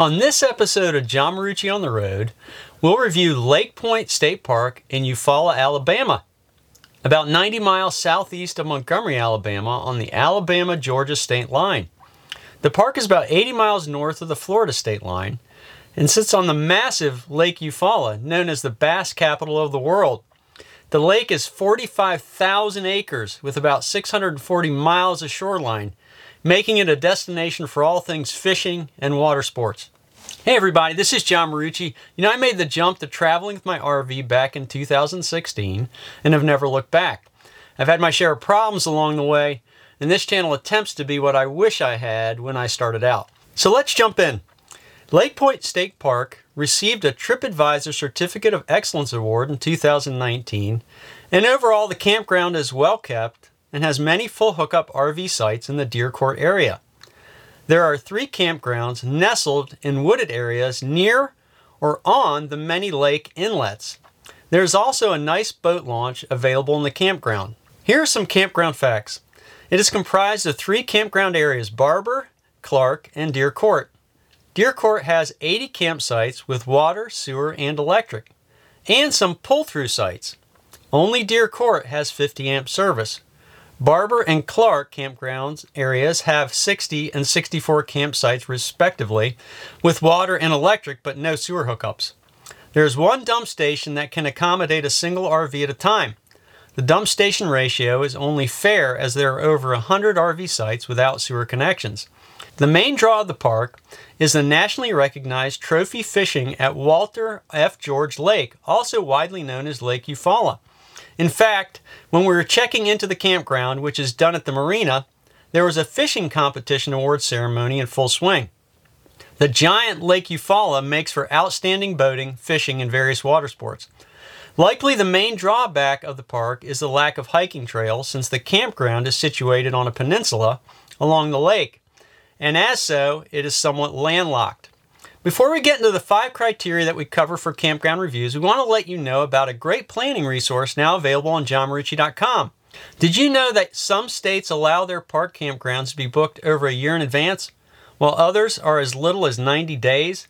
On this episode of John Marucci on the Road, we'll review Lake Point State Park in Eufaula, Alabama, about 90 miles southeast of Montgomery, Alabama, on the Alabama-Georgia state line. The park is about 80 miles north of the Florida state line and sits on the massive Lake Eufaula, known as the Bass Capital of the World. The lake is 45,000 acres with about 640 miles of shoreline, making it a destination for all things fishing and water sports. Hey everybody, this is John Marucci. You know, I made the jump to traveling with my RV back in 2016 and have never looked back. I've had my share of problems along the way, and this channel attempts to be what I wish I had when I started out. So let's jump in. Lake Point State Park received a TripAdvisor Certificate of Excellence Award in 2019, and overall the campground is well kept and has many full hookup RV sites in the Deer Court area. There are 3 campgrounds nestled in wooded areas near or on the many lake inlets. There's also a nice boat launch available in the campground. Here are some campground facts. It is comprised of 3 campground areas, Barber, Clark, and Deer Court. Deer Court has 80 campsites with water, sewer, and electric, and some pull-through sites. Only Deer Court has 50 amp service. Barber and Clark campgrounds areas have 60 and 64 campsites respectively, with water and electric but no sewer hookups. There's 1 dump station that can accommodate a single RV at a time. The dump station ratio is only fair as there are over 100 RV sites without sewer connections. The main draw of the park is the nationally recognized trophy fishing at Walter F. George Lake, also widely known as Lake Eufaula. In fact, when we were checking into the campground, which is done at the marina, there was a fishing competition award ceremony in full swing. The giant Lake Eufaula makes for outstanding boating, fishing, and various water sports. Likely the main drawback of the park is the lack of hiking trails, since the campground is situated on a peninsula along the lake, and as so, it is somewhat landlocked. Before we get into the 5 criteria that we cover for campground reviews, we want to let you know about a great planning resource now available on JohnMarucci.com. Did you know that some states allow their park campgrounds to be booked over a year in advance, while others are as little as 90 days?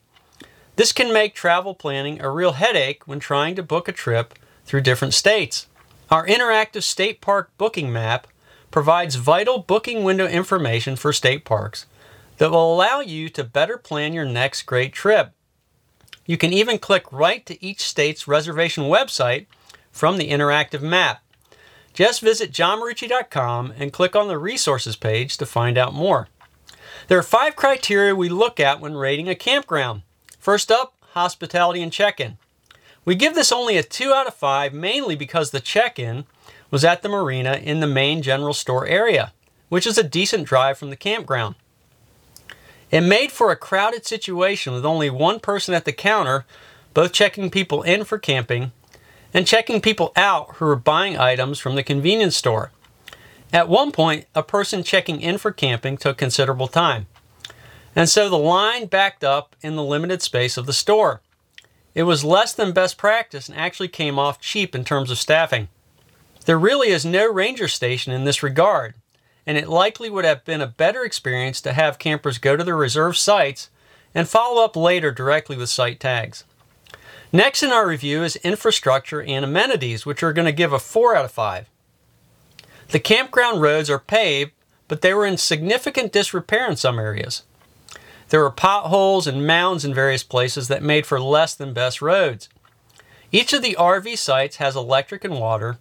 This can make travel planning a real headache when trying to book a trip through different states. Our interactive state park booking map provides vital booking window information for state parks that will allow you to better plan your next great trip. You can even click right to each state's reservation website from the interactive map. Just visit JohnMarucci.com and click on the resources page to find out more. There are 5 criteria we look at when rating a campground. First up, hospitality and check-in. We give this only a 2 out of 5, mainly because the check-in was at the marina in the main general store area, which is a decent drive from the campground. It made for a crowded situation with only 1 person at the counter, both checking people in for camping and checking people out who were buying items from the convenience store. At one point, a person checking in for camping took considerable time, and so the line backed up in the limited space of the store. It was less than best practice and actually came off cheap in terms of staffing. There really is no ranger station in this regard, and it likely would have been a better experience to have campers go to their reserved sites and follow up later directly with site tags. Next in our review is infrastructure and amenities, which are going to give a 4 out of 5. The campground roads are paved, but they were in significant disrepair in some areas. There were potholes and mounds in various places that made for less than best roads. Each of the RV sites has electric and water,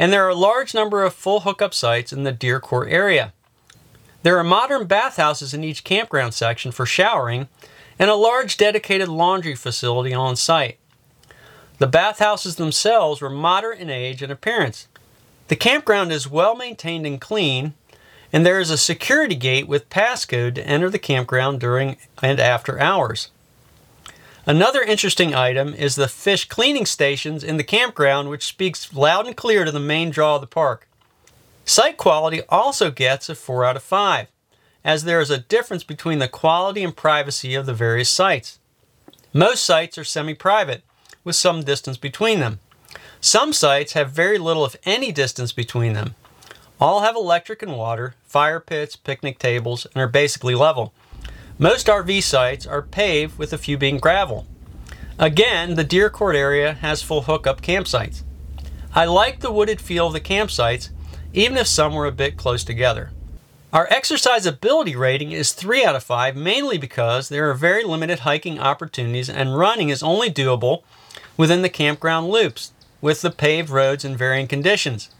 and there are a large number of full hookup sites in the Deer Court area. There are modern bathhouses in each campground section for showering and a large dedicated laundry facility on site. The bathhouses themselves were moderate in age and appearance. The campground is well maintained and clean, and there is a security gate with passcode to enter the campground during and after hours. Another interesting item is the fish cleaning stations in the campground, which speaks loud and clear to the main draw of the park. Site quality also gets a 4 out of 5, as there is a difference between the quality and privacy of the various sites. Most sites are semi-private, with some distance between them. Some sites have very little, if any, distance between them. All have electric and water, fire pits, picnic tables, and are basically level. Most RV sites are paved, with a few being gravel. Again, the Deer Court area has full hookup campsites. I like the wooded feel of the campsites, even if some were a bit close together. Our exercisability rating is 3 out of 5, mainly because there are very limited hiking opportunities and running is only doable within the campground loops with the paved roads in varying conditions.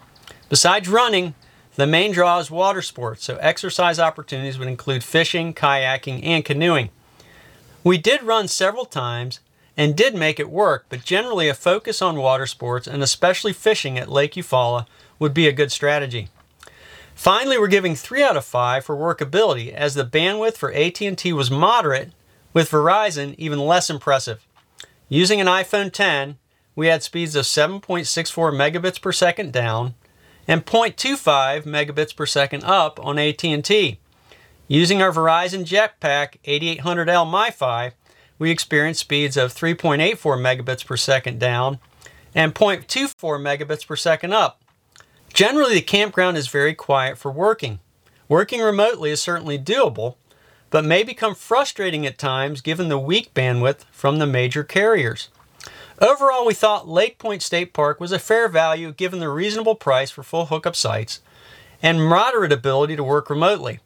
Besides running, the main draw is water sports, so exercise opportunities would include fishing, kayaking, and canoeing. We did run several times and did make it work, but generally a focus on water sports and especially fishing at Lake Eufaula would be a good strategy. Finally, we're giving 3 out of 5 for workability, as the bandwidth for AT&T was moderate, with Verizon even less impressive. Using an iPhone 10, we had speeds of 7.64 megabits per second down and 0.25 megabits per second up on AT&T. Using our Verizon Jetpack 8800L MiFi, we experienced speeds of 3.84 megabits per second down and 0.24 megabits per second up. Generally, the campground is very quiet for working. Working remotely is certainly doable, but may become frustrating at times given the weak bandwidth from the major carriers. Overall, we thought Lake Point State Park was a fair value given the reasonable price for full hookup sites and moderate ability to work remotely.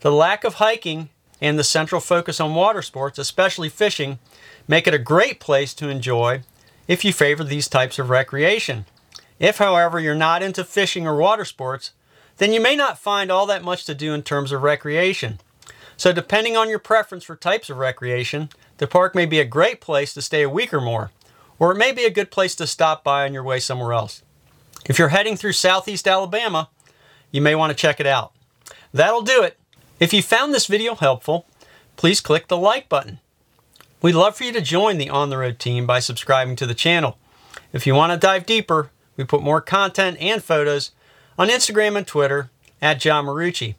The lack of hiking and the central focus on water sports, especially fishing, make it a great place to enjoy if you favor these types of recreation. If, however, you're not into fishing or water sports, then you may not find all that much to do in terms of recreation. So depending on your preference for types of recreation, the park may be a great place to stay a week or more, or it may be a good place to stop by on your way somewhere else. If you're heading through southeast Alabama, you may want to check it out. That'll do it. If you found this video helpful, please click the like button. We'd love for you to join the On the Road team by subscribing to the channel. If you want to dive deeper, we put more content and photos on Instagram and Twitter at John Marucci.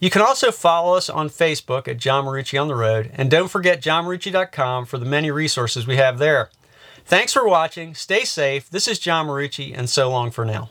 You can also follow us on Facebook at John Marucci on the Road, and don't forget JohnMarucci.com for the many resources we have there. Thanks for watching. Stay safe. This is John Marucci, and so long for now.